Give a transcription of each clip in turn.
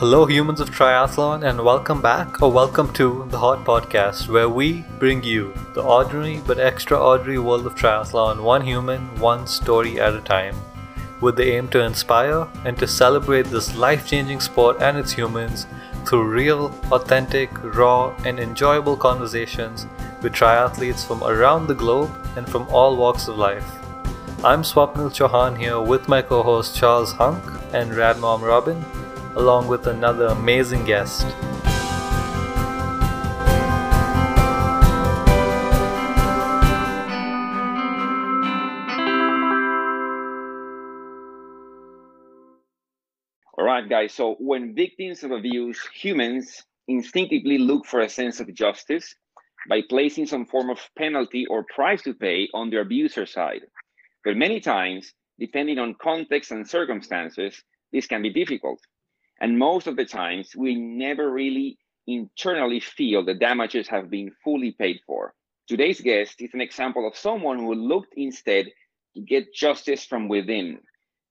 Hello humans of triathlon, and welcome back, or welcome to the Hot Podcast, where we bring you the ordinary but extraordinary world of triathlon, one human, one story at a time, with the aim to inspire and to celebrate this life-changing sport and its humans through real, authentic, raw and enjoyable conversations with triathletes from around the globe and from all walks of life. I'm Swapnil Chauhan here with my co-host Charles Hunk and Radmom Robin, along with another amazing guest. All right, guys. So when victims of abuse, humans instinctively look for a sense of justice by placing some form of penalty or price to pay on the abuser side. But many times, depending on context and circumstances, this can be difficult. And most of the times, we never really internally feel the damages have been fully paid for. Today's guest is an example of someone who looked instead to get justice from within,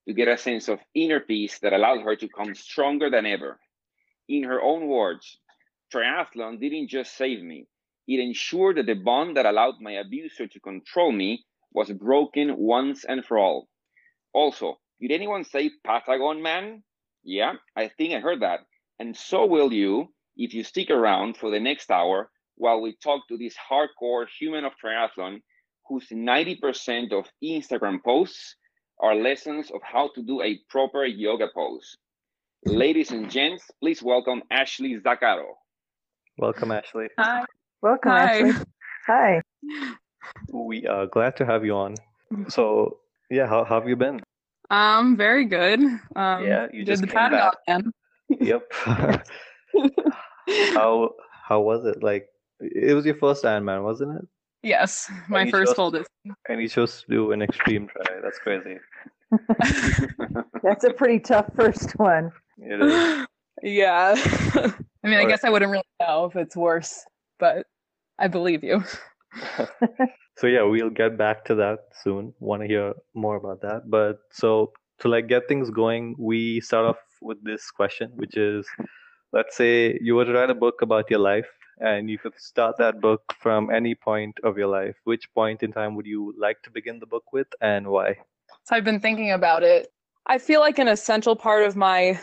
to get a sense of inner peace that allowed her to come stronger than ever. In her own words, triathlon didn't just save me. It ensured that the bond that allowed my abuser to control me was broken once and for all. Also, did anyone say Patagonman? Yeah, I think I heard that. And so will you if you stick around for the next hour while we talk to this hardcore human of triathlon whose 90% of Instagram posts are lessons of how to do a proper yoga pose. Ladies and gents, please welcome Ashley Zaccaro. Welcome, Ashley. Hi. Welcome, Ashley. Hi. We are glad to have you on. So, yeah, how have you been? Very good. Yeah, you just did the Patagonman. Yep. How was it? Like, it was your first Ironman, wasn't it? Yes, my first full distance. And you chose to do an extreme try. That's crazy. That's a pretty tough first one. It is. Yeah. I mean, I guess I wouldn't really know if it's worse, but I believe you. So yeah, we'll get back to that soon. Want to hear more about that. But so to like get things going, we start off with this question, which is, let's say you were to write a book about your life and you could start that book from any point of your life. Which point in time would you like to begin the book with, and why? So I've been thinking about it. I feel like an essential part of my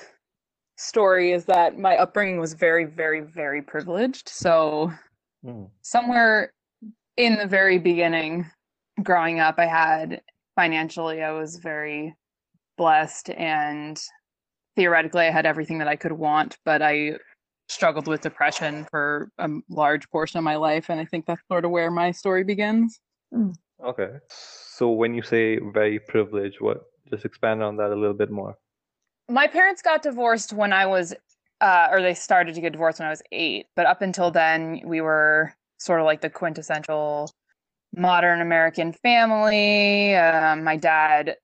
story is that my upbringing was very, very, very privileged. So somewhere in the very beginning, growing up, financially, I was very blessed, and theoretically I had everything that I could want, but I struggled with depression for a large portion of my life. And I think that's sort of where my story begins. Okay. So when you say very privileged, just expand on that a little bit more. My parents got divorced when I was, or they started to get divorced when I was 8, but up until then we were sort of like the quintessential modern American family. My dad,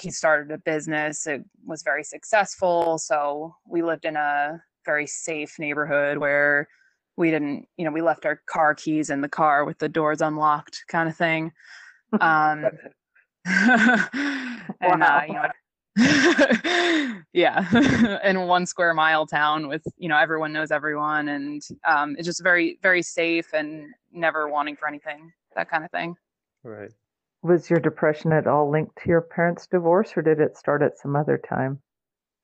he started a business. It was very successful. So we lived in a very safe neighborhood where we didn't, we left our car keys in the car with the doors unlocked kind of thing. And, yeah, in 1 square mile town with, everyone knows everyone, and it's just very, very safe and never wanting for anything, that kind of thing. Right. Was your depression at all linked to your parents' divorce, or did it start at some other time?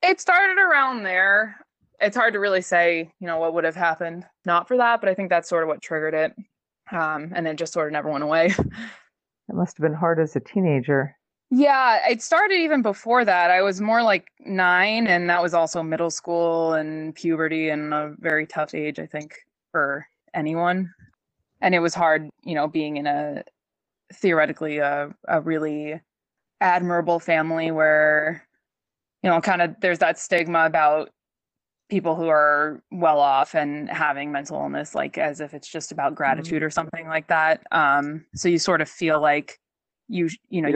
It started around there. It's hard to really say, what would have happened not for that, but I think that's sort of what triggered it. And it just sort of never went away. It must have been hard as a teenager. Yeah, it started even before that. I was more like 9, and that was also middle school and puberty, and a very tough age, I think, for anyone. And it was hard, being in a theoretically a really admirable family where, kind of there's that stigma about people who are well off and having mental illness, like as if it's just about gratitude or something like that. So you sort of feel like you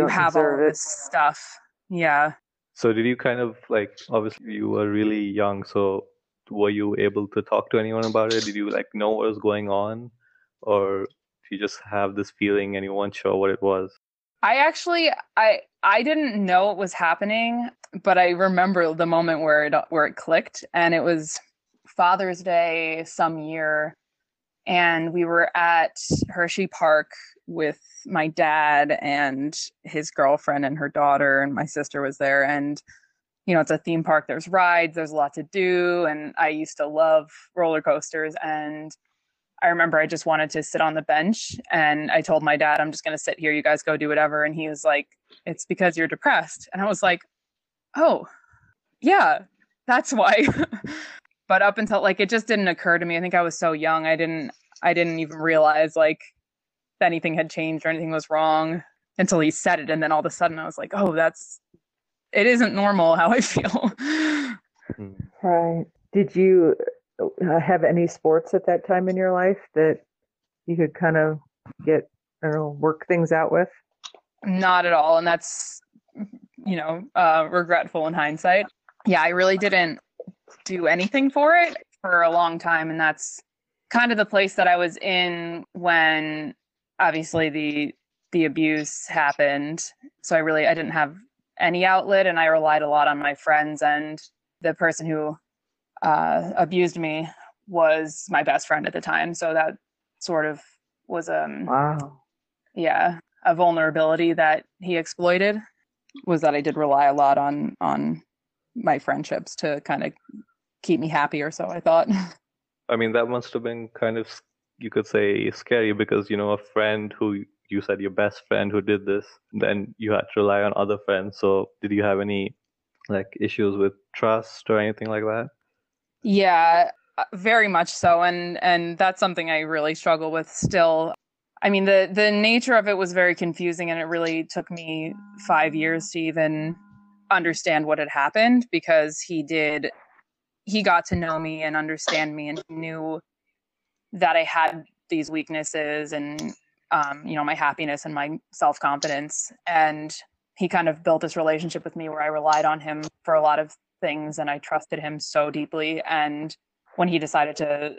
have all this stuff. Yeah. So did you kind of like, obviously you were really young, so were you able to talk to anyone about it? Did you like know what was going on, or do you just have this feeling and you weren't sure what it was? I actually, I I didn't know what was happening, but I remember the moment where it clicked, and it was Father's Day some year, and we were at Hershey Park with my dad and his girlfriend and her daughter, and my sister was there. And you know, it's a theme park, there's rides, there's a lot to do, and I used to love roller coasters. And I remember I just wanted to sit on the bench, and I told my dad, I'm just going to sit here, you guys go do whatever. And he was like, it's because you're depressed. And I was like, oh yeah, that's why. But up until, like, it just didn't occur to me. I think I was so young. I didn't even realize like anything had changed or anything was wrong until he said it. And then all of a sudden I was like, oh, it isn't normal how I feel. Right. Did you have any sports at that time in your life that you could kind of get, I don't know, work things out with? Not at all. And that's, you know, regretful in hindsight. Yeah, I really didn't do anything for it for a long time. And that's kind of the place that I was in when obviously the abuse happened. So I didn't have any outlet, and I relied a lot on my friends. And the person who abused me was my best friend at the time. So that sort of was a vulnerability that he exploited, was that I did rely a lot on my friendships to kind of keep me happy, or so I thought. I mean, that must have been kind of, you could say, scary, because, you know, a friend who you said your best friend who did this, then you had to rely on other friends. So did you have any like issues with trust or anything like that? Yeah, very much so. And that's something I really struggle with still. I mean, the nature of it was very confusing, and it really took me 5 years to even understand what had happened, because he got to know me and understand me, and knew that I had these weaknesses and, you know, my happiness and my self-confidence. And he kind of built this relationship with me where I relied on him for a lot of things, and I trusted him so deeply. And when he decided to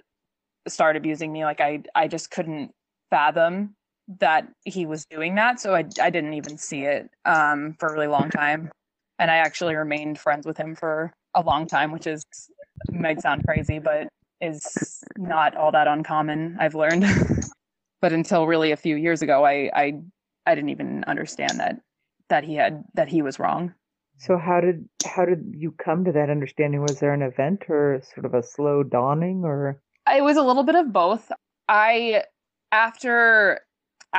start abusing me, like I just couldn't fathom that he was doing that. So I didn't even see it for a really long time. And I actually remained friends with him for a long time, which is, might sound crazy, but is not all that uncommon, I've learned. But until really a few years ago, I didn't even understand that he was wrong. So how did you come to that understanding? Was there an event or sort of a slow dawning, or? It was a little bit of both. After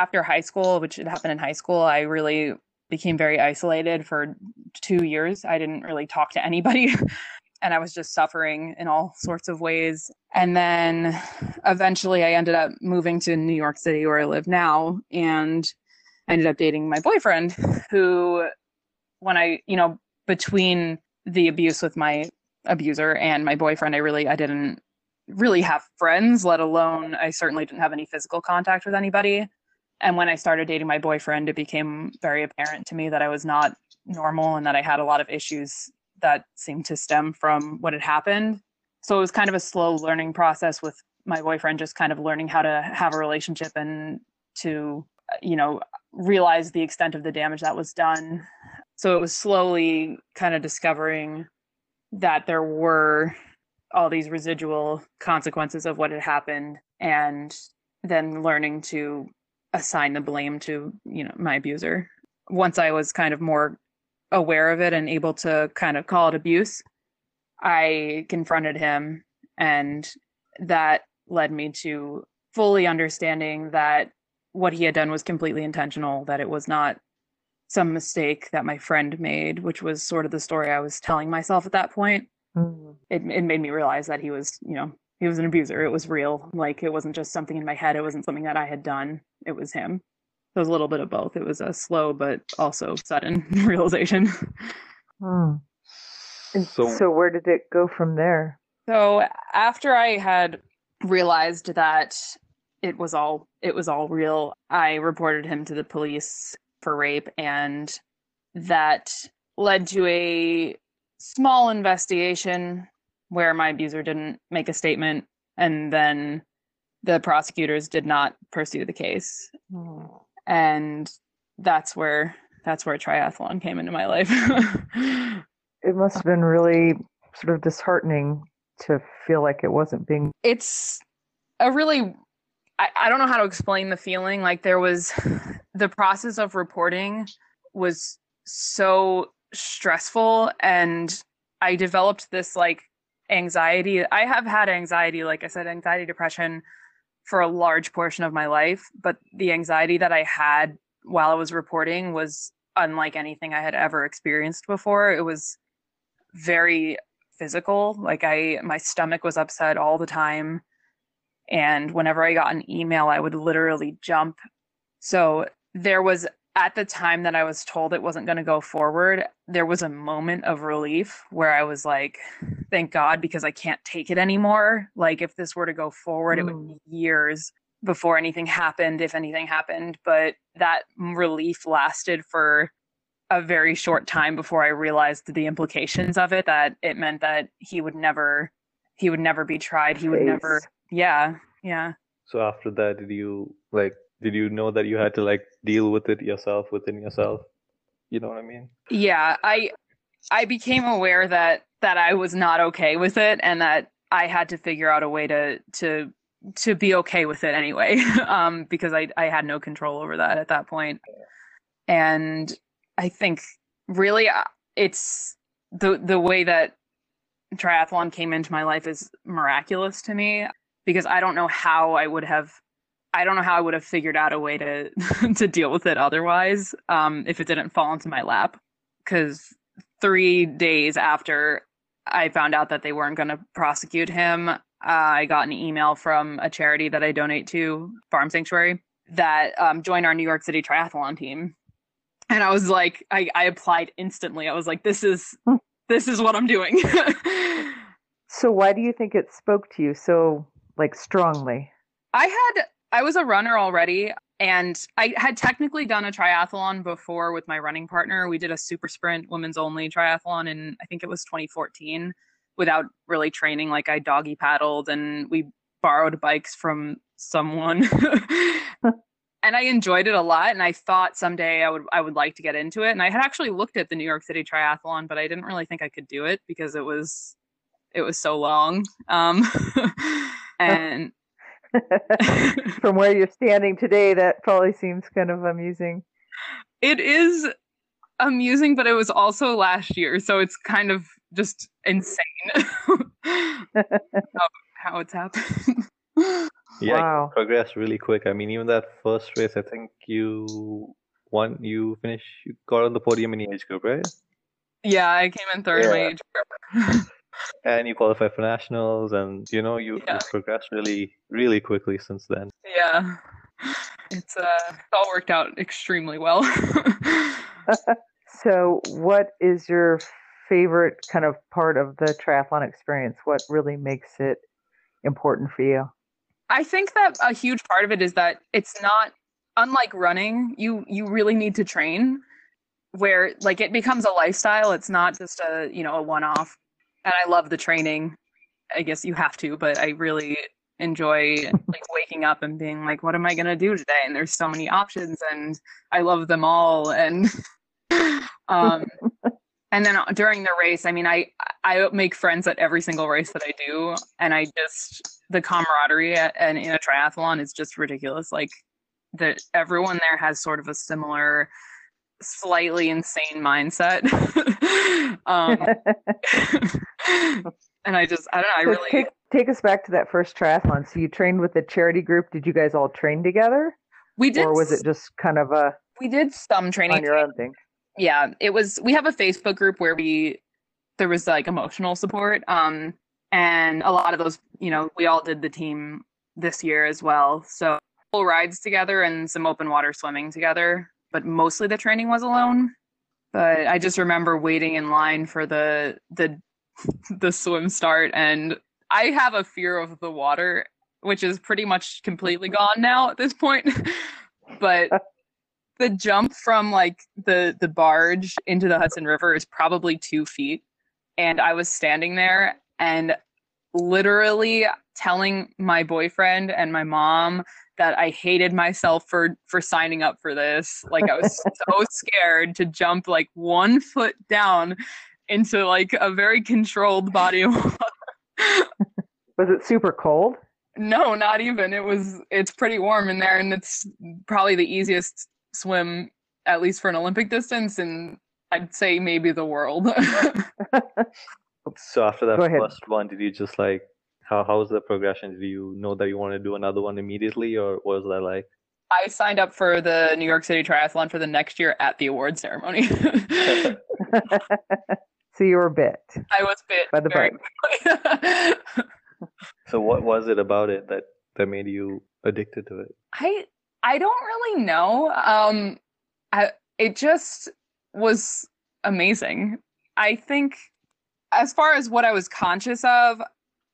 high school, which it happened in high school, I really became very isolated for 2 years. I didn't really talk to anybody, and I was just suffering in all sorts of ways. And then eventually I ended up moving to New York City, where I live now, and ended up dating my boyfriend, who, when I, you know, between the abuse with my abuser and my boyfriend, I didn't really have friends, let alone, I certainly didn't have any physical contact with anybody. And when I started dating my boyfriend, it became very apparent to me that I was not normal, and that I had a lot of issues that seemed to stem from what had happened. So it was kind of a slow learning process with my boyfriend, just kind of learning how to have a relationship and to, you know, realize the extent of the damage that was done. So it was slowly kind of discovering that there were all these residual consequences of what had happened, and then learning to assign the blame to, you know, my abuser. Once I was kind of more aware of it and able to kind of call it abuse, I confronted him, and that led me to fully understanding that what he had done was completely intentional, that it was not some mistake that my friend made, which was sort of the story I was telling myself at that point. Mm-hmm. It made me realize that he was, you know, he was an abuser. It was real. Like, it wasn't just something in my head. It wasn't something that I had done. It was him. It was a little bit of both. It was a slow but also sudden realization. Hmm. And so where did it go from there? So after I had realized that it was all real, I reported him to the police for rape, and that led to a small investigation where my abuser didn't make a statement, and then the prosecutors did not pursue the case. And that's where that's where triathlon came into my life. It must have been really sort of disheartening to feel like it wasn't being. It's a really, I don't know how to explain the feeling. Like there was, the process of reporting was so stressful, and I developed this like anxiety. I have had anxiety, like I said, anxiety, depression for a large portion of my life, but the anxiety that I had while I was reporting was unlike anything I had ever experienced before. It was very physical. Like my stomach was upset all the time. And whenever I got an email, I would literally jump. So there was, at the time that I was told it wasn't going to go forward, there was a moment of relief where I was like, thank God, because I can't take it anymore. Like if this were to go forward, it would be years before anything happened, if anything happened. But that relief lasted for a very short time before I realized the implications of it, that it meant that he would never be tried. He would never. Yeah. Yeah. So after that, did you know that you had to like deal with it yourself within yourself? You know what I mean? Yeah. I became aware that I was not okay with it, and that I had to figure out a way to be okay with it anyway. Because I had no control over that at that point. And I think really it's the way that triathlon came into my life is miraculous to me, because I don't know how I would have figured out a way to deal with it otherwise, if it didn't fall into my lap. Because 3 days after I found out that they weren't going to prosecute him, I got an email from a charity that I donate to, Farm Sanctuary, that joined our New York City triathlon team. And I was like, I applied instantly. I was like, this is what I'm doing. So why do you think it spoke to you so like strongly? I was a runner already, and I had technically done a triathlon before with my running partner. We did a super sprint women's only triathlon in, I think it was 2014, without really training. Like I doggy paddled and we borrowed bikes from someone. And I enjoyed it a lot, and I thought someday I would like to get into it. And I had actually looked at the New York City triathlon, but I didn't really think I could do it because it was so long. And from where you're standing today, that probably seems kind of amusing. It is amusing, but it was also last year, so it's kind of just insane how it's happened. Yeah, wow. You progressed really quick. I mean, even that first race, I think you got on the podium in the age group, right? Yeah, I came in third in my age group. And you qualified for nationals, and you progressed really, really quickly since then. Yeah, it's all worked out extremely well. So, what is your favorite kind of part of the triathlon experience? What really makes it important for you? I think that a huge part of it is that it's not, unlike running, you really need to train, where like it becomes a lifestyle. It's not just a one-off. And I love the training. I guess you have to, but I really enjoy like waking up and being like, what am I going to do today? And there's so many options, and I love them all. And, and then during the race, I mean, I make friends at every single race that I do. And I just, the camaraderie and in a triathlon is just ridiculous. Like that everyone there has sort of a similar, slightly insane mindset. And I really take us back to that first triathlon. So you trained with the charity group. Did you guys all train together? We did. Or was it just kind of we did some training on your own thing? Yeah, it was, we have a Facebook group where there was like emotional support. And a lot of those, we all did the team this year as well. So full rides together and some open water swimming together, but mostly the training was alone. But I just remember waiting in line for the swim start, and I have a fear of the water, which is pretty much completely gone now at this point. But the jump from like the barge into the Hudson River is probably 2 feet, and I was standing there and literally telling my boyfriend and my mom that I hated myself for signing up for this. Like, I was so scared to jump like 1 foot down into like a very controlled body of water. Was it super cold? No, not even. It's pretty warm in there, and it's probably the easiest swim, at least for an Olympic distance, and I'd say maybe the world. So after that first one, did you just like, how was the progression? Did you know that you wanted to do another one immediately, or what was that like? I signed up for the New York City Triathlon for the next year at the award ceremony. So you were bit. I was bit by the bug. So what was it about it that made you addicted to it? I don't really know. It just was amazing. I think as far as what I was conscious of,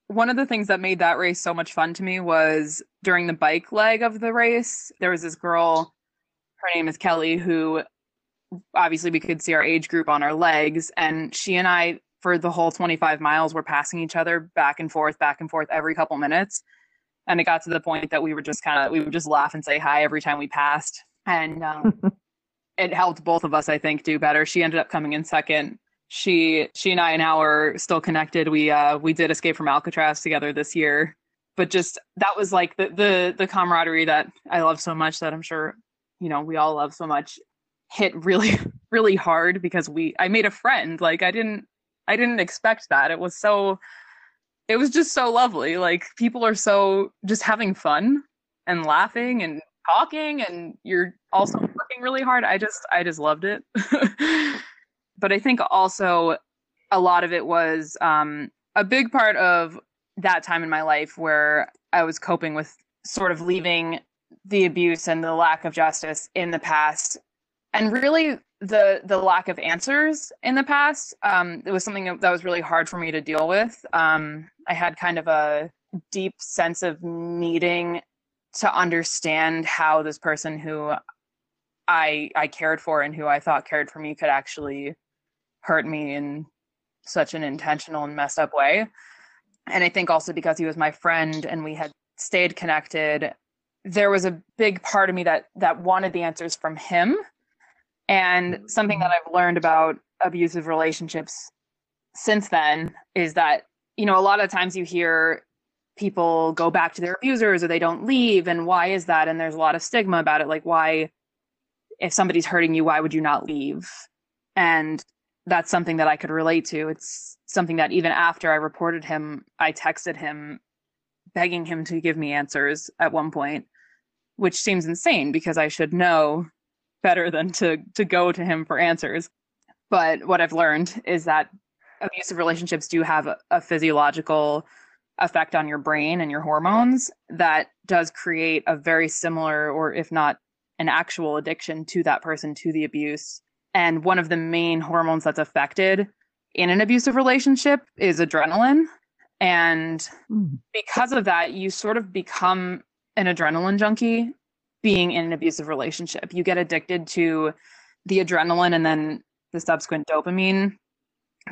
one of the things that made that race so much fun to me was during the bike leg of the race, there was this girl, her name is Kelly, who obviously we could see our age group on our legs. And she and I, for the whole 25 miles, were passing each other back and forth every couple minutes. And it got to the point that we would just laugh and say hi every time we passed. And it helped both of us, I think, do better. She ended up coming in second. She and I now are still connected. We did Escape from Alcatraz together this year, but just, that was like the camaraderie that I love so much, that I'm sure, you know, we all love so much, hit really, really hard because I made a friend. Like, I didn't expect that. It was just so lovely. Like, people are so just having fun and laughing and talking, and you're also working really hard. I just loved it. But I think also a lot of it was a big part of that time in my life where I was coping with sort of leaving the abuse and the lack of justice in the past, and really the lack of answers in the past. It was something that was really hard for me to deal with. I had kind of a deep sense of needing to understand how this person who I cared for and who I thought cared for me could actually hurt me in such an intentional and messed up way. And I think also because he was my friend and we had stayed connected, there was a big part of me that wanted the answers from him. And something that I've learned about abusive relationships since then is that, you know, a lot of times you hear people go back to their abusers or they don't leave. And why is that? And there's a lot of stigma about it. Like, why, if somebody's hurting you, why would you not leave? And that's something that I could relate to. It's something that even after I reported him, I texted him begging him to give me answers at one point, which seems insane because I should know better than to go to him for answers. But what I've learned is that abusive relationships do have a physiological effect on your brain and your hormones that does create a very similar, or if not an actual, addiction to that person, to the abuse. And one of the main hormones that's affected in an abusive relationship is adrenaline. And because of that, you sort of become an adrenaline junkie being in an abusive relationship. You get addicted to the adrenaline and then the subsequent dopamine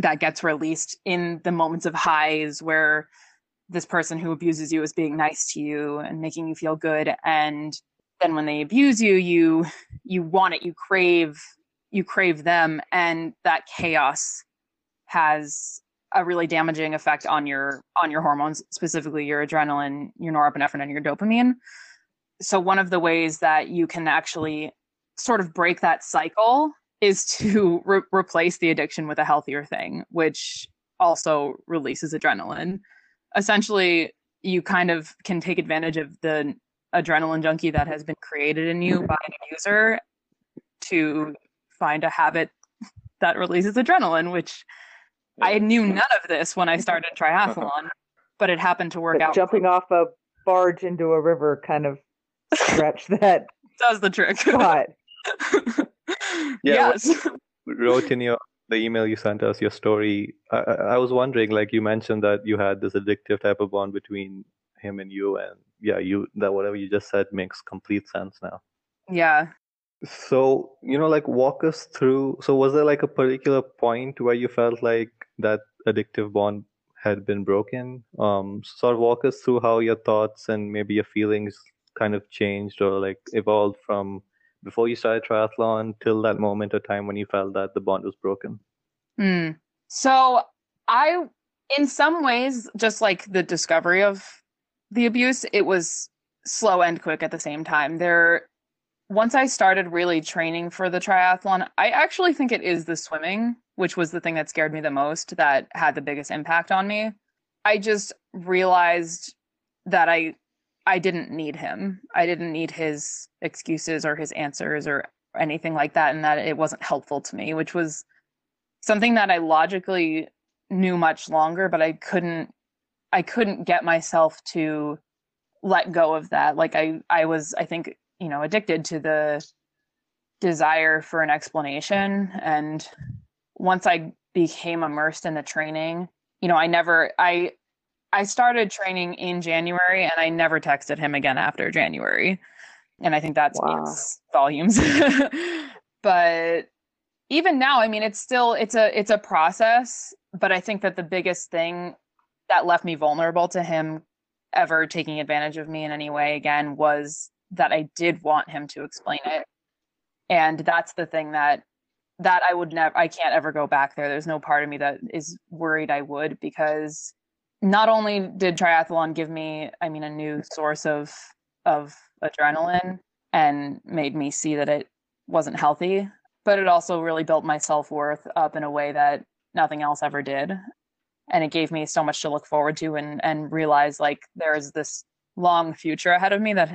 that gets released in the moments of highs where this person who abuses you is being nice to you and making you feel good. And then when they abuse you, you want it, you crave them. And that chaos has a really damaging effect on your hormones, specifically your adrenaline, your norepinephrine, and your dopamine. So one of the ways that you can actually sort of break that cycle is to replace the addiction with a healthier thing, which also releases adrenaline. Essentially, you kind of can take advantage of the adrenaline junkie that has been created in you by an abuser to find a habit that releases adrenaline, which I knew none of this when I started triathlon, but it happened to work out. Jumping off a barge into a river kind of stretch that does the trick. Yes. Wrote in the email you sent us, your story, I was wondering, like, you mentioned that you had this addictive type of bond between him and you, and that whatever you just said makes complete sense now. Yeah. So, you know, like, walk us through. So was there like a particular point where you felt like that addictive bond had been broken? Sort of walk us through how your thoughts and maybe your feelings kind of changed or like evolved from before you started triathlon till that moment or time when you felt that the bond was broken? So I, in some ways, just like the discovery of the abuse, it was slow and quick at the same time. Once I started really training for the triathlon, I actually think it is the swimming, which was the thing that scared me the most, that had the biggest impact on me. I just realized that I didn't need him. I didn't need his excuses or his answers or anything like that, and that it wasn't helpful to me, which was something that I logically knew much longer, but I couldn't get myself to let go of that. Like I was, I think, you know, addicted to the desire for an explanation. And once I became immersed in the training, you know, I started training in January and I never texted him again after January. And I think that speaks volumes. But even now, I mean, it's still, it's a process, but I think that the biggest thing that left me vulnerable to him ever taking advantage of me in any way again was that I did want him to explain it. And that's the thing that I would never, I can't ever go back there. There's no part of me that is worried I would, because not only did triathlon give me, I mean, a new source of adrenaline and made me see that it wasn't healthy, but it also really built my self-worth up in a way that nothing else ever did. And it gave me so much to look forward to and realize like there is this long future ahead of me that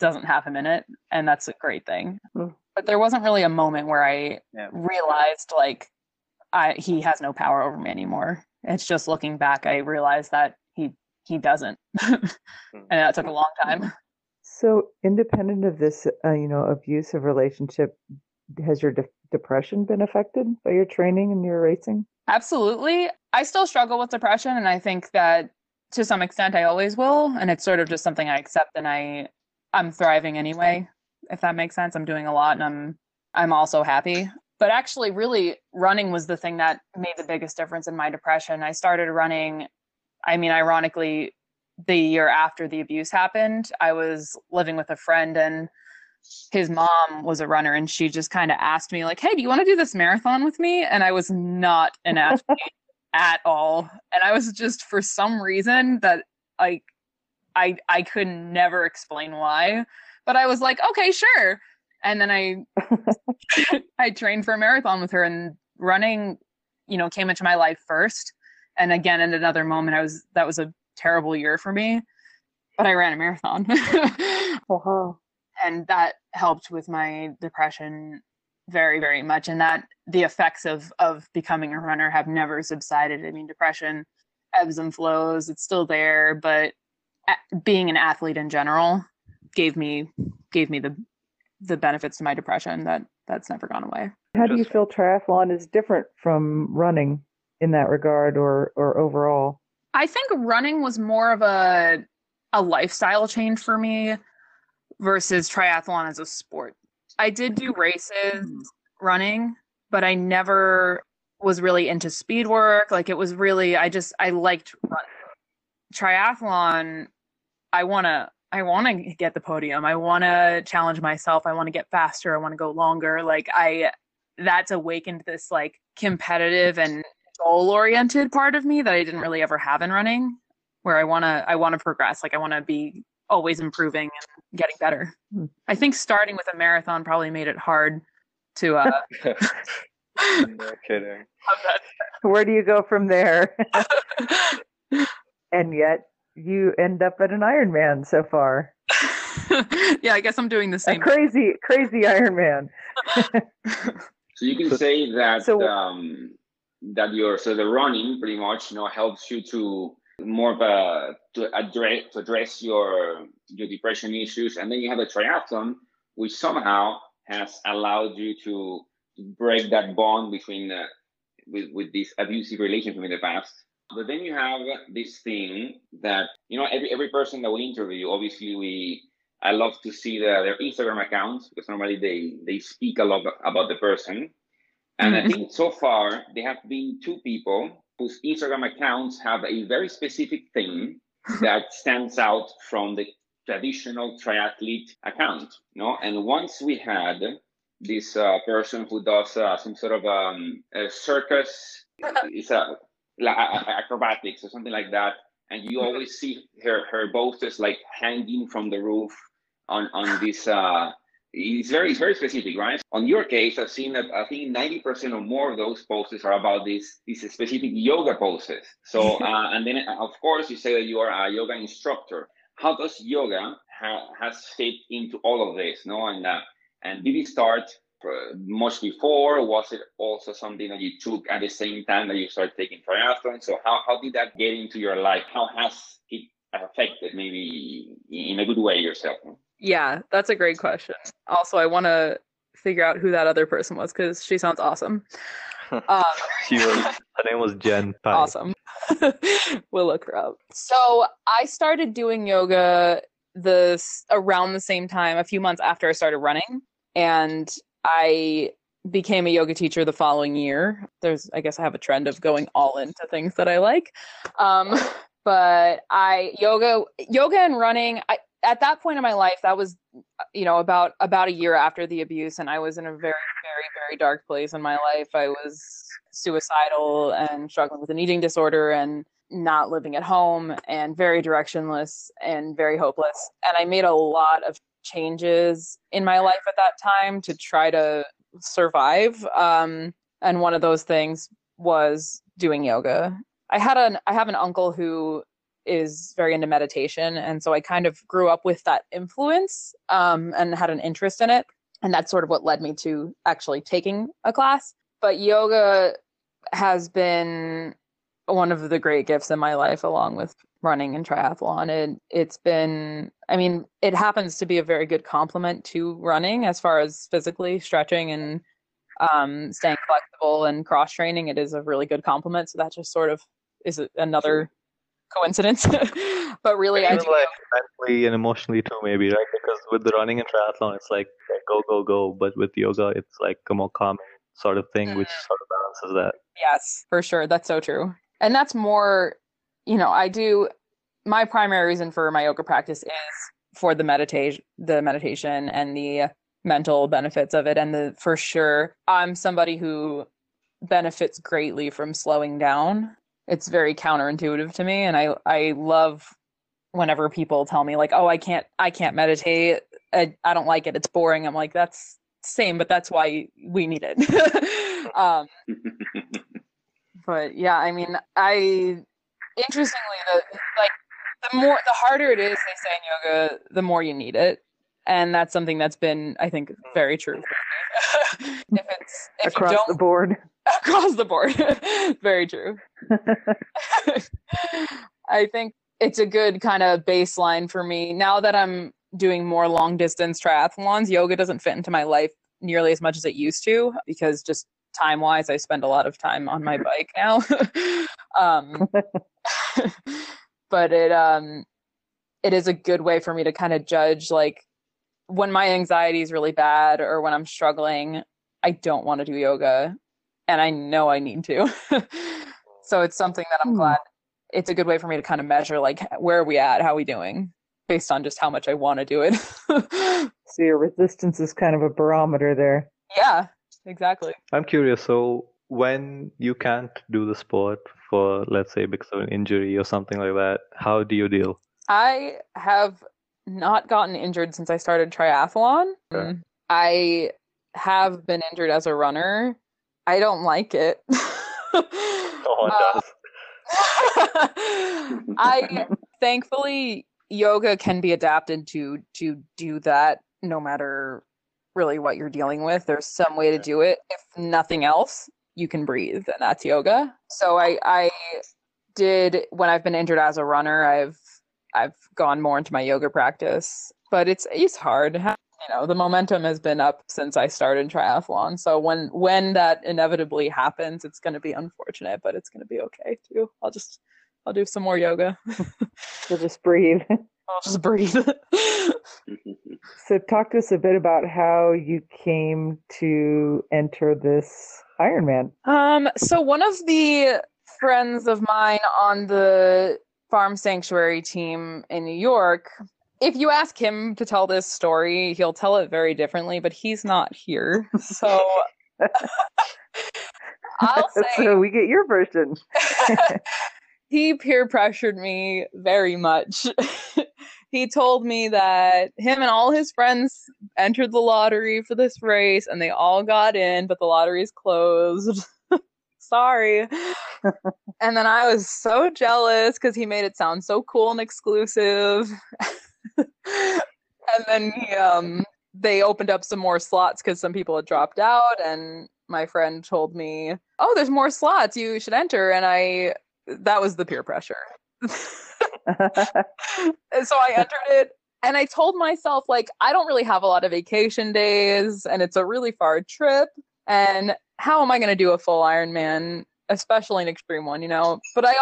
doesn't have him in it. And that's a great thing. Mm. But there wasn't really a moment where I realized like he has no power over me anymore. It's just looking back, I realized that he doesn't. And that took a long time. So independent of this, you know, abusive relationship, has your depression been affected by your training and your racing? Absolutely. I still struggle with depression. And I think that to some extent I always will. And it's sort of just something I accept, and I'm thriving anyway, if that makes sense. I'm doing a lot and I'm also happy. But actually really running was the thing that made the biggest difference in my depression. I started running, I mean, ironically, the year after the abuse happened. I was living with a friend and his mom was a runner, and she just kind of asked me like, hey, do you want to do this marathon with me? And I was not an athlete at all. And I was just, for some reason that I could never explain why, but I was like, okay, sure. And then I trained for a marathon with her, and running, you know, came into my life first. And again, in another moment, that was a terrible year for me, but I ran a marathon. Uh-huh. And that helped with my depression very, very much. And that the effects of becoming a runner have never subsided. I mean, depression ebbs and flows. It's still there, but being an athlete in general gave me the benefits to my depression that's never gone away. How do you feel triathlon is different from running in that regard or overall? I think running was more of a lifestyle change for me versus triathlon as a sport. I did do races running, but I never was really into speed work. Like it was really, I liked running. Triathlon, I want to get the podium. I want to challenge myself. I want to get faster. I want to go longer. Like that's awakened this like competitive and goal oriented part of me that I didn't really ever have in running, where I want to progress. Like I want to be always improving and getting better. I think starting with a marathon probably made it hard to, No kidding. Where do you go from there? And yet, you end up at an Ironman so far. Yeah, I guess I'm doing the same. A crazy Ironman. So you can say that that the running pretty much, you know, helps you to more of to address your depression issues, and then you have a triathlon, which somehow has allowed you to break that bond between with this abusive relationship in the past. But then you have this thing that, you know, every person that we interview, obviously I love to see their Instagram accounts, because normally they speak a lot about the person. And I think so far there have been two people whose Instagram accounts have a very specific thing that stands out from the traditional triathlete account, no? And once we had this person who does some sort of a circus, it's acrobatics or something like that, and you always see her boat just like hanging from the roof on this. It's very specific, right? On your case, I've seen that I think 90% or more of those poses are about these specific yoga poses. So, and then of course you say that you are a yoga instructor. How does yoga has fit into all of this, no? And did it start much before? Was it also something that you took at the same time that you started taking triathlon? So how did that get into your life? How has it affected maybe in a good way yourself? Yeah, that's a great question. Also, I want to figure out who that other person was because she sounds awesome. Her name was Jen Pai. Awesome. We'll look her up. So I started doing yoga around the same time, a few months after I started running, and I became a yoga teacher the following year. I guess I have a trend of going all into things that I like. But yoga and running, at that point in my life, that was, you know, about a year after the abuse, and I was in a very, very, very dark place in my life. I was suicidal and struggling with an eating disorder and not living at home and very directionless and very hopeless. And I made a lot of changes in my life at that time to try to survive. And one of those things was doing yoga. I have an uncle who is very into meditation. And so I kind of grew up with that influence and had an interest in it. And that's sort of what led me to actually taking a class. But yoga has been one of the great gifts in my life, along with running and triathlon. It happens to be a very good complement to running as far as physically stretching and staying flexible and cross training. It is a really good complement. So that just sort of is another coincidence. But really, I do like mentally and emotionally too, maybe, right? Because with the running and triathlon, it's like go, but with yoga, it's like a more calm sort of thing, which sort of balances that. Yes, for sure. That's so true. And that's more, you know, my primary reason for my yoga practice is for the meditation and the mental benefits of it. And for sure, I'm somebody who benefits greatly from slowing down. It's very counterintuitive to me. And I love whenever people tell me like, oh, I can't meditate. I don't like it. It's boring. I'm like, that's same, but that's why we need it. But yeah, I mean, interestingly, the harder it is, they say in yoga, the more you need it. And that's something that's been, I think, very true. Across the board. Very true. I think it's a good kind of baseline for me. Now that I'm doing more long distance triathlons, yoga doesn't fit into my life nearly as much as it used to, because just time wise, I spend a lot of time on my bike now. But it is a good way for me to kind of judge, like, when my anxiety is really bad or when I'm struggling, I don't want to do yoga and I know I need to. So it's something that I'm glad. It's a good way for me to kind of measure, like, where are we at? How are we doing? Based on just how much I want to do it. So your resistance is kind of a barometer there. Yeah, exactly. I'm curious. So when you can't do the sport for, let's say, because of an injury or something like that, how do you deal? I have not gotten injured since I started triathlon. Okay. I have been injured as a runner. I don't like it. Oh, it does. Thankfully, yoga can be adapted to do that no matter really what you're dealing with. There's some way to do it. If nothing else, you can breathe, and that's yoga. So I did, when I've been injured as a runner, I've gone more into my yoga practice, but it's hard. You know, the momentum has been up since I started triathlon. So when that inevitably happens, it's going to be unfortunate, but it's going to be okay too. I'll do some more yoga. You'll just breathe. I'll just breathe. So talk to us a bit about how you came to enter this Ironman. So one of the friends of mine on the Farm Sanctuary team in New York if you ask him to tell this story, he'll tell it very differently, but he's not here. So I'll say. So we get your version. He peer pressured me very much. He told me that him and all his friends entered the lottery for this race and they all got in, but the lottery's closed. Sorry. And then I was so jealous because he made it sound so cool and exclusive. And then they opened up some more slots because some people had dropped out, and my friend told me, oh, there's more slots, you should enter. And that was the peer pressure. And so I entered it, and I told myself, like, I don't really have a lot of vacation days, and it's a really far trip, and how am I going to do a full Ironman, especially an extreme one, you know? But I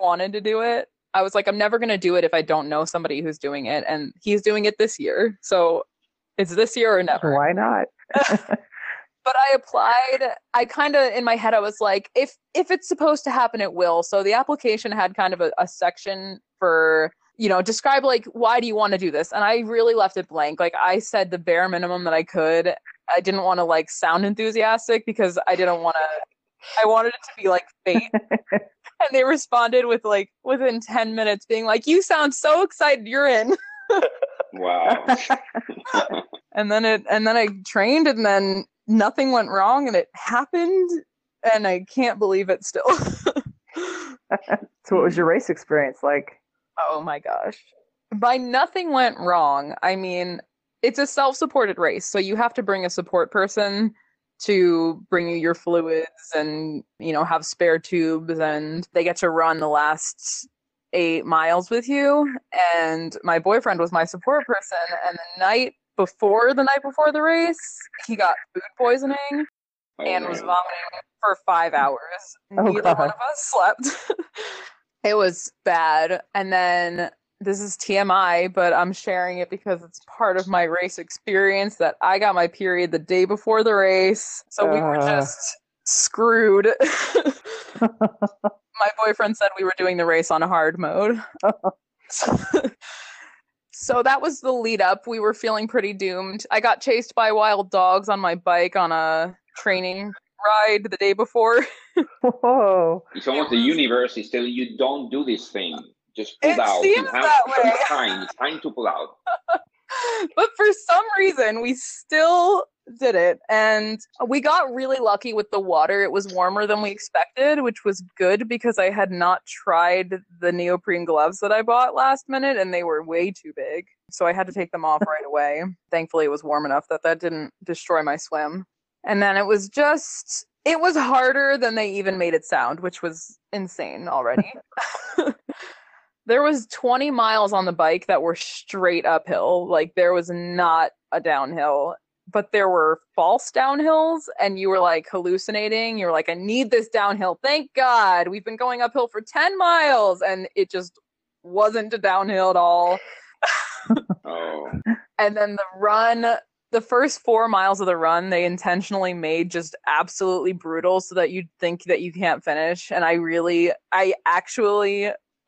wanted to do it. I was like, I'm never going to do it if I don't know somebody who's doing it, and he's doing it this year, so it's this year or never. Why not? But I applied. I kind of, in my head, I was like, if it's supposed to happen, it will. So the application had kind of a section for, you know, describe, like, why do you want to do this? And I really left it blank. Like, I said the bare minimum that I could. I didn't want to, like, sound enthusiastic because I didn't want to, I wanted it to be like fate. And they responded with, like, within 10 minutes being like, you sound so excited, you're in. Wow. And then I trained, and then nothing went wrong, and it happened, and I can't believe it still. So what was your race experience like? Oh my gosh. By nothing went wrong, I mean, it's a self-supported race, so you have to bring a support person to bring you your fluids and, you know, have spare tubes, and they get to run the last 8 miles with you. And my boyfriend was my support person, and the night before the race, he got food poisoning and was vomiting for 5 hours. Neither one of us slept. It was bad. And then, this is TMI, but I'm sharing it because it's part of my race experience, that I got my period the day before the race. So we were just screwed. My boyfriend said we were doing the race on hard mode. So that was the lead up. We were feeling pretty doomed. I got chased by wild dogs on my bike on a training ride the day before. Whoa! It's almost the universe is telling you, don't do this thing. Just pull out. It seems that way. It's time to pull out. But for some reason, we still did it. And we got really lucky with the water. It was warmer than we expected, which was good because I had not tried the neoprene gloves that I bought last minute, and they were way too big. So I had to take them off right away. Thankfully, it was warm enough that didn't destroy my swim. And then it was harder than they even made it sound, which was insane already. There was 20 miles on the bike that were straight uphill. Like, there was not a downhill. But there were false downhills, and you were, like, hallucinating. You were like, I need this downhill. Thank God. We've been going uphill for 10 miles. And it just wasn't a downhill at all. Oh. And then the first 4 miles of the run, they intentionally made just absolutely brutal so that you'd think that you can't finish. And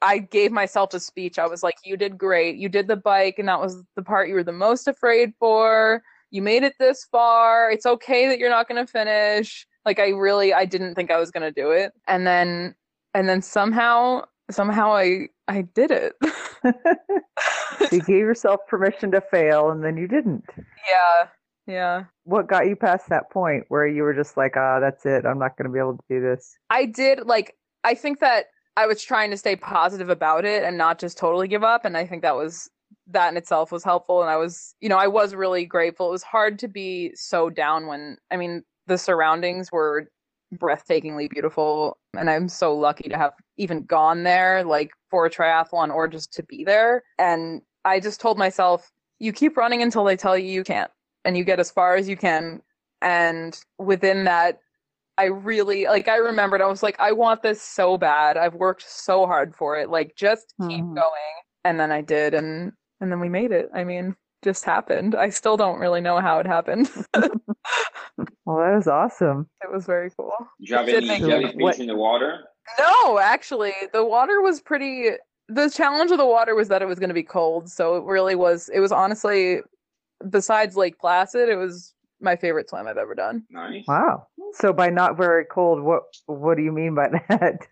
I gave myself a speech. I was like, you did great. You did the bike, and that was the part you were the most afraid for. You made it this far. It's okay that you're not going to finish. Like, I didn't think I was going to do it. And then somehow I did it. You gave yourself permission to fail, and then you didn't. Yeah. What got you past that point where you were just like, that's it. I'm not going to be able to do this. I think that I was trying to stay positive about it and not just totally give up. And I think that in itself was helpful. And I was, you know, I was really grateful. It was hard to be so down when, I mean, the surroundings were breathtakingly beautiful. And I'm so lucky to have even gone there, like, for a triathlon or just to be there. And I just told myself, you keep running until they tell you you can't, and you get as far as you can. And within that, I really, like, I remembered, I was like, I want this so bad. I've worked so hard for it. Like, just keep going. And then I did. And then we made it. I mean, just happened. I still don't really know how it happened. Well, that was awesome. It was very cool. Did you have any jellyfish in the water? No, actually. The water was pretty The challenge of the water was that it was going to be cold. So it really was, it was honestly, besides Lake Placid, it was my favorite swim I've ever done. Nice. Wow. So by not very cold, what do you mean by that?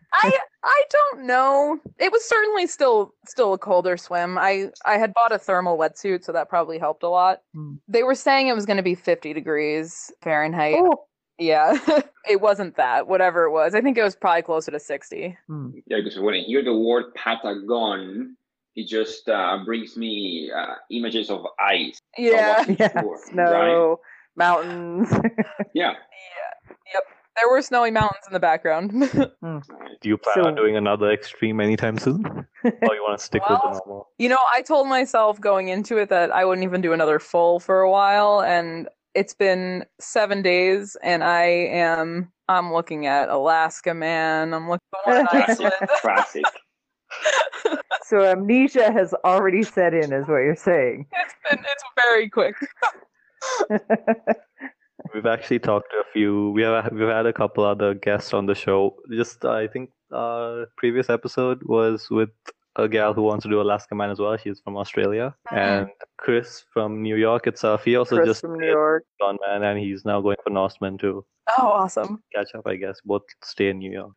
I don't know. It was certainly still a colder swim. I had bought a thermal wetsuit, so that probably helped a lot. Mm. They were saying it was going to be 50 degrees Fahrenheit. Oh. Yeah, it wasn't that, whatever it was. I think it was probably closer to 60. Mm. Yeah, because when I hear the word Patagon, it just brings me images of ice. Yeah, snow, right? Mountains. Yeah. Yep. There were snowy mountains in the background. Mm. Do you plan on doing another extreme anytime soon? Or you want to stick with the normal? You know, I told myself going into it that I wouldn't even do another full for a while. And it's been 7 days, and I'm looking at Alaska Man. I'm looking at Iceland. Classic. So amnesia has already set in, is what you're saying. It's very quick. We've actually talked to a few. We've had a couple other guests on the show. Just I think our previous episode was with a gal who wants to do Alaska Man as well. She's from Australia. Mm-hmm. And Chris from New York itself. He also Chris just from New York. John Man, and he's now going for Norseman too. Oh, awesome. Catch up, I guess. Both stay in New York.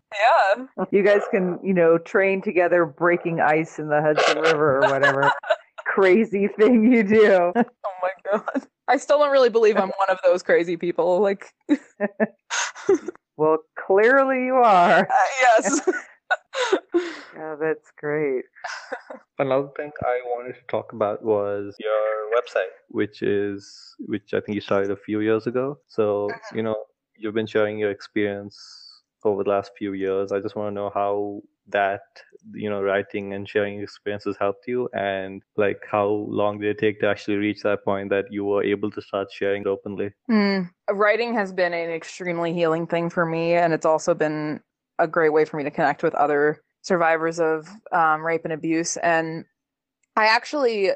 Yeah. You guys can, you know, train together breaking ice in the Hudson River or whatever crazy thing you do. Oh my God. I still don't really believe I'm one of those crazy people. Like, well, clearly you are. Yes. Yeah, that's great. Another thing I wanted to talk about was your website, which I think you started a few years ago. So, you know, you've been sharing your experience over the last few years. I just want to know how that, you know, writing and sharing experiences helped you, and like how long did it take to actually reach that point that you were able to start sharing openly? Writing has been an extremely healing thing for me, and it's also been a great way for me to connect with other survivors of rape and abuse. And I actually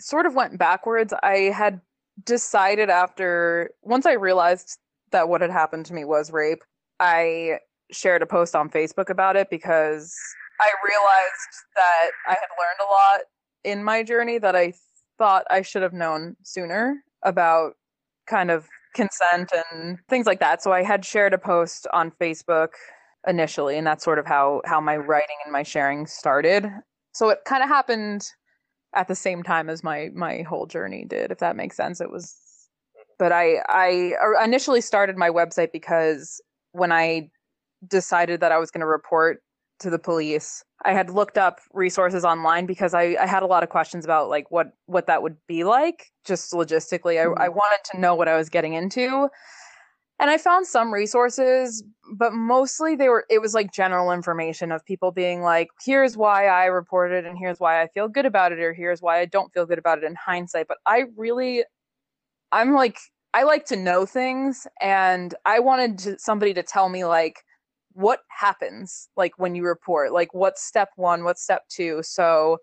sort of went backwards. I had decided once I realized that what had happened to me was rape, I shared a post on Facebook about it because I realized that I had learned a lot in my journey that I thought I should have known sooner about kind of consent and things like that. So I had shared a post on Facebook initially, and that's sort of how my writing and my sharing started. So it kind of happened at the same time as my whole journey did, if that makes sense. It was, but I initially started my website because when I decided that I was going to report to the police, I had looked up resources online because I had a lot of questions about like what that would be like, just logistically. Mm-hmm. I wanted to know what I was getting into. And I found some resources, but mostly it was like general information of people being like, here's why I reported and here's why I feel good about it, or here's why I don't feel good about it in hindsight. But I'm like, I like to know things, and I wanted somebody to tell me like what happens, like when you report, like what's step one, what's step two. So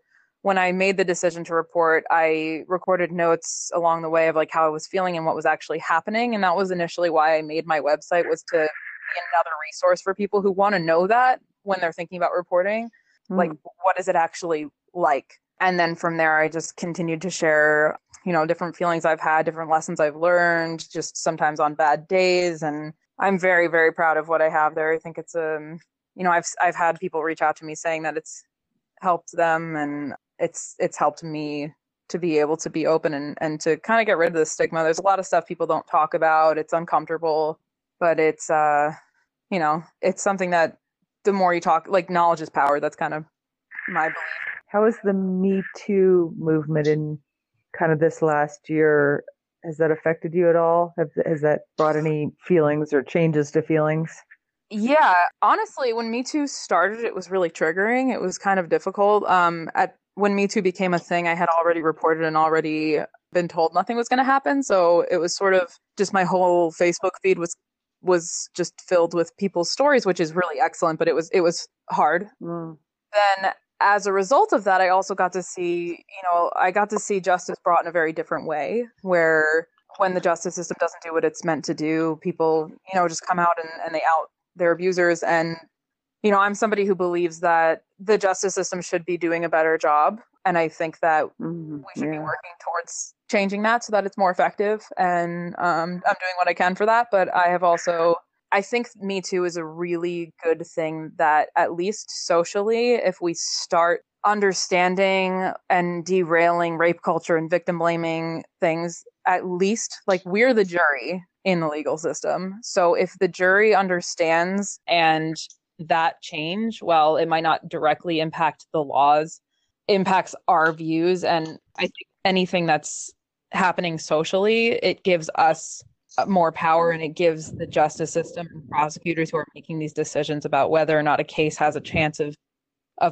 when I made the decision to report, I recorded notes along the way of like how I was feeling and what was actually happening. And that was initially why I made my website, was to be another resource for people who want to know that when they're thinking about reporting, like what is it actually like? And then from there, I just continued to share, you know, different feelings I've had, different lessons I've learned, just sometimes on bad days. And I'm very, very proud of what I have there. I think it's, you know, I've had people reach out to me saying that it's helped them, and it's helped me to be able to be open and to kind of get rid of the stigma. There's a lot of stuff people don't talk about. It's uncomfortable, but it's, you know, it's something that the more you talk, like knowledge is power. That's kind of my belief. How has the Me Too movement in kind of this last year, has that affected you at all? Has that brought any feelings or changes to feelings? Yeah, honestly, when Me Too started, it was really triggering. It was kind of difficult. When Me Too became a thing, I had already reported and already been told nothing was going to happen. So it was sort of just my whole Facebook feed was just filled with people's stories, which is really excellent, but it was hard. Mm. Then as a result of that, I also got to see, you know, I got to see justice brought in a very different way, where when the justice system doesn't do what it's meant to do, people, you know, just come out and they out their abusers. And you know, I'm somebody who believes that the justice system should be doing a better job. And I think that we should be working towards changing that so that it's more effective. And I'm doing what I can for that. But I have also, I think Me Too is a really good thing that at least socially, if we start understanding and derailing rape culture and victim blaming things, at least like we're the jury in the legal system. So if the jury understands and that change, well, it might not directly impact the laws, impacts our views. And I think anything that's happening socially, it gives us more power, and it gives the justice system and prosecutors who are making these decisions about whether or not a case has a chance of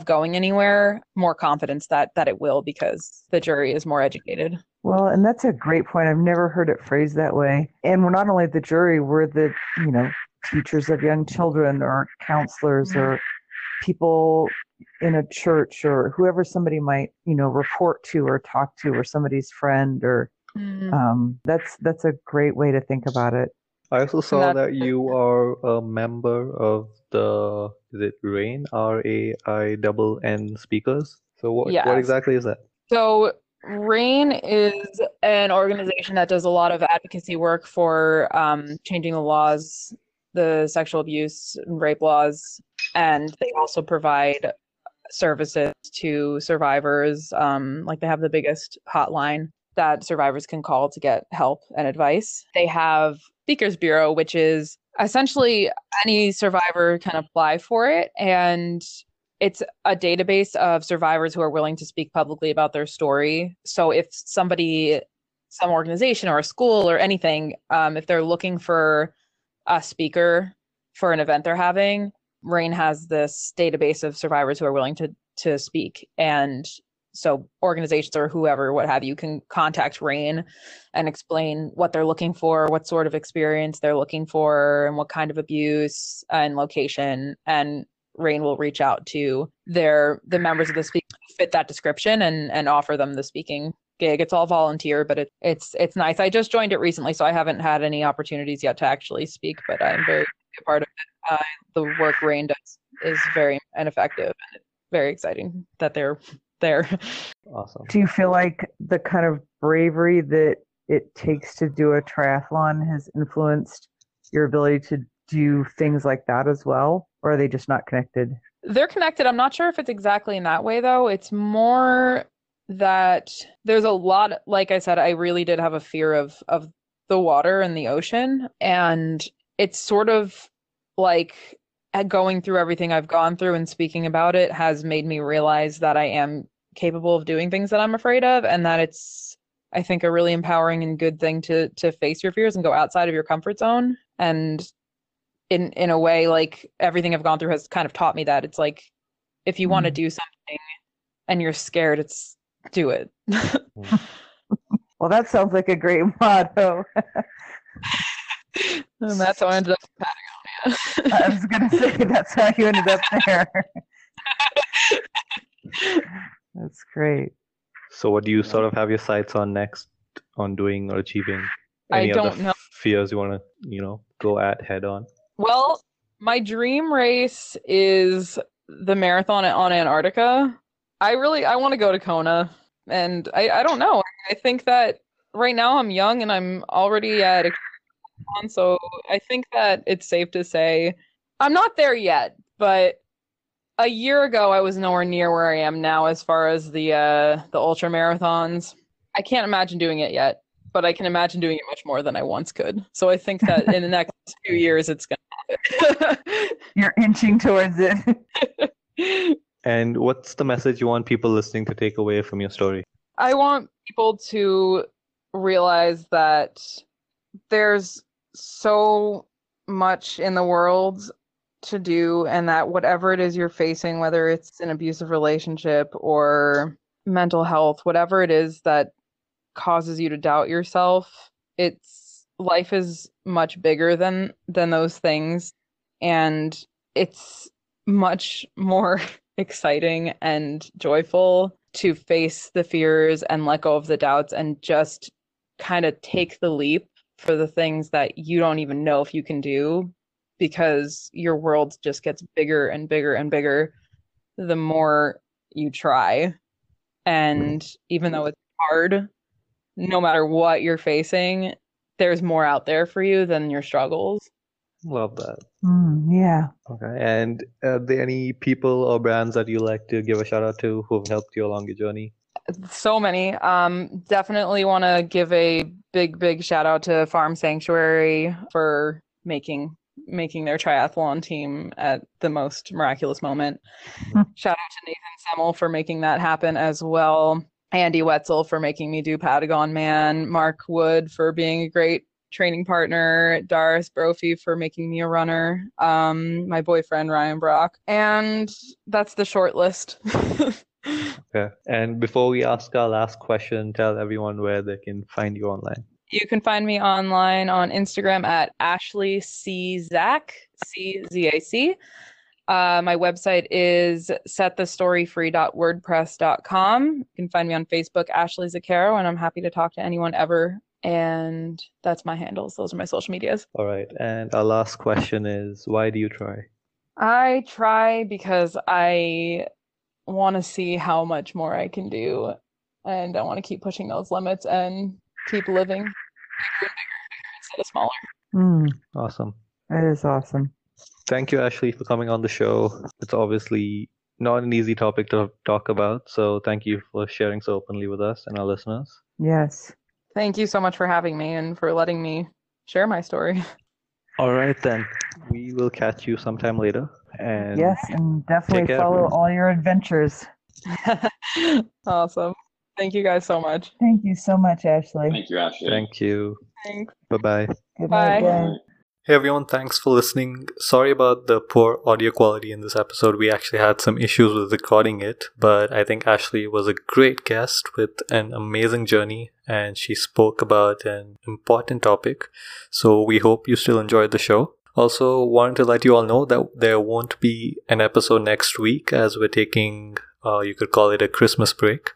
going anywhere more confidence that it will, because the jury is more educated. Well, and that's a great point. I've never heard it phrased that way. And we're not only the jury, we're the, you know, teachers of young children or counselors or people in a church or whoever somebody might, you know, report to or talk to, or somebody's friend, or that's a great way to think about it. I also saw that you are a member of the, is it RAINN, RAINN speakers? So what exactly is that? So RAINN is an organization that does a lot of advocacy work for changing the laws, the sexual abuse and rape laws. And they also provide services to survivors. Like they have the biggest hotline that survivors can call to get help and advice. They have Speakers Bureau, which is essentially any survivor can apply for it. And it's a database of survivors who are willing to speak publicly about their story. So if somebody, some organization or a school or anything, if they're looking for a speaker for an event they're having, RAINN has this database of survivors who are willing to speak. And so organizations or whoever, what have you, can contact RAINN and explain what they're looking for, what sort of experience they're looking for, and what kind of abuse and location. And RAINN will reach out to the members of the speaker who fit that description and offer them the speaking gig. It's all volunteer, but it's nice. I just joined it recently, so I haven't had any opportunities yet to actually speak, but I'm very a part of it. The work RAINN does is very effective, and it's very exciting that they're there. Awesome. Do you feel like the kind of bravery that it takes to do a triathlon has influenced your ability to do things like that as well? Or are they just not connected? They're connected. I'm not sure if it's exactly in that way, though. It's more that there's a lot, like I said, I really did have a fear of the water and the ocean. And it's sort of like going through everything I've gone through and speaking about it has made me realize that I am capable of doing things that I'm afraid of, and that it's, I think, a really empowering and good thing to face your fears and go outside of your comfort zone. And in a way, like everything I've gone through has kind of taught me that it's like, if you want to do something and you're scared, do it. Well, that sounds like a great motto. And that's how I ended up in Patagonia. I was going to say, that's how you ended up there. That's great. So what do you sort of have your sights on next, on doing or achieving? Any other fears you want to, go at head on? Well, my dream race is the marathon on Antarctica. I want to go to Kona. And I don't know. I think that right now I'm young and I'm already at so I think that it's safe to say I'm not there yet, but a year ago I was nowhere near where I am now as far as the ultra marathons. I can't imagine doing it yet, but I can imagine doing it much more than I once could. So I think that in the next few years it's gonna happen. You're inching towards it. And what's the message you want people listening to take away from your story? I want people to realize that there's so much in the world to do, and that whatever it is you're facing, whether it's an abusive relationship or mental health, whatever it is that causes you to doubt yourself, life is much bigger than those things, and it's much more exciting and joyful to face the fears and let go of the doubts and just kind of take the leap for the things that you don't even know if you can do, because your world just gets bigger and bigger and bigger the more you try. And even though it's hard, no matter what you're facing, there's more out there for you than your struggles. Love that. Yeah. Okay. And are there any people or brands that you like to give a shout out to who have helped you along your journey? So many. Definitely want to give a big shout out to Farm Sanctuary for making their triathlon team at the most miraculous moment. Shout out to Nathan Semmel for making that happen as well. Andy Wetzel for making me do Patagonman. Mark Wood for being a great training partner. Daris Brophy for making me a runner. My boyfriend, Ryan Brock. And that's the short list. Okay. And before we ask our last question, tell everyone where they can find you online. You can find me online on Instagram at Ashley Zac, C-Z-A-C. My website is setthestoryfree.wordpress.com. You can find me on Facebook, Ashley Zaccaro, and I'm happy to talk to anyone ever. And that's my handles. Those are my social medias. All right. And our last question is, why do you try? I try because I want to see how much more I can do. And I want to keep pushing those limits and keep living bigger and bigger instead of smaller. Awesome. That is awesome. Thank you, Ashley, for coming on the show. It's obviously not an easy topic to talk about, so thank you for sharing so openly with us and our listeners. Yes. Thank you so much for having me and for letting me share my story. All right, then. We will catch you sometime later. And yes, and definitely follow all your adventures. Awesome. Thank you guys so much. Thank you so much, Ashley. Thank you, Ashley. Thank you. Thanks. Bye-bye. Goodbye. Bye. Hey everyone, thanks for listening. Sorry about the poor audio quality in this episode. We actually had some issues with recording it, but I think Ashley was a great guest with an amazing journey, and she spoke about an important topic. So we hope you still enjoyed the show. Also, wanted to let you all know that there won't be an episode next week as we're taking, you could call it a Christmas break,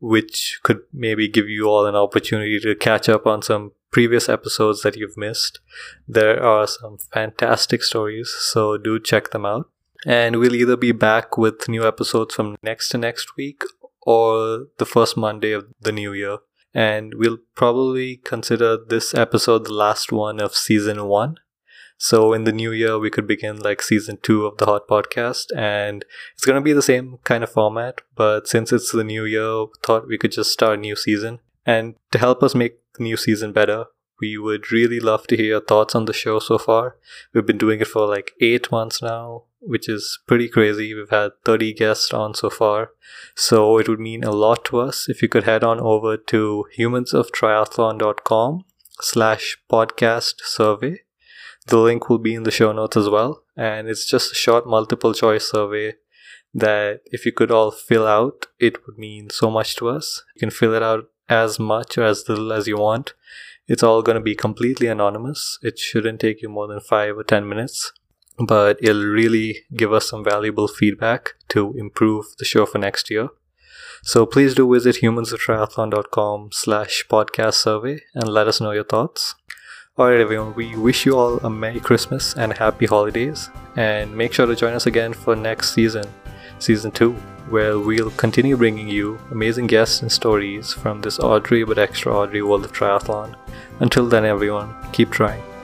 which could maybe give you all an opportunity to catch up on some previous episodes that you've missed. There are some fantastic stories, so do check them out. And we'll either be back with new episodes from next to next week or the first Monday of the new year. And we'll probably consider this episode the last one of season 1. So in the new year, we could begin like season 2 of the Hot Podcast, and it's going to be the same kind of format, but since it's the new year, thought we could just start a new season. And to help us make the new season better, we would really love to hear your thoughts on the show so far. We've been doing it for like 8 months now, which is pretty crazy. We've had 30 guests on so far. So it would mean a lot to us if you could head on over to humansoftriathlon.com/podcast survey. The link will be in the show notes as well. And it's just a short multiple choice survey that if you could all fill out, it would mean so much to us. You can fill it out as much or as little as you want. It's all going to be completely anonymous. It shouldn't take you more than 5 or 10 minutes, but it'll really give us some valuable feedback to improve the show for next year. So please do visit humansoftriathlon.com/podcast survey and let us know your thoughts. Alright everyone, we wish you all a Merry Christmas and Happy Holidays, and make sure to join us again for next season, Season 2, where we'll continue bringing you amazing guests and stories from this ordinary but extraordinary world of triathlon. Until then everyone, keep trying.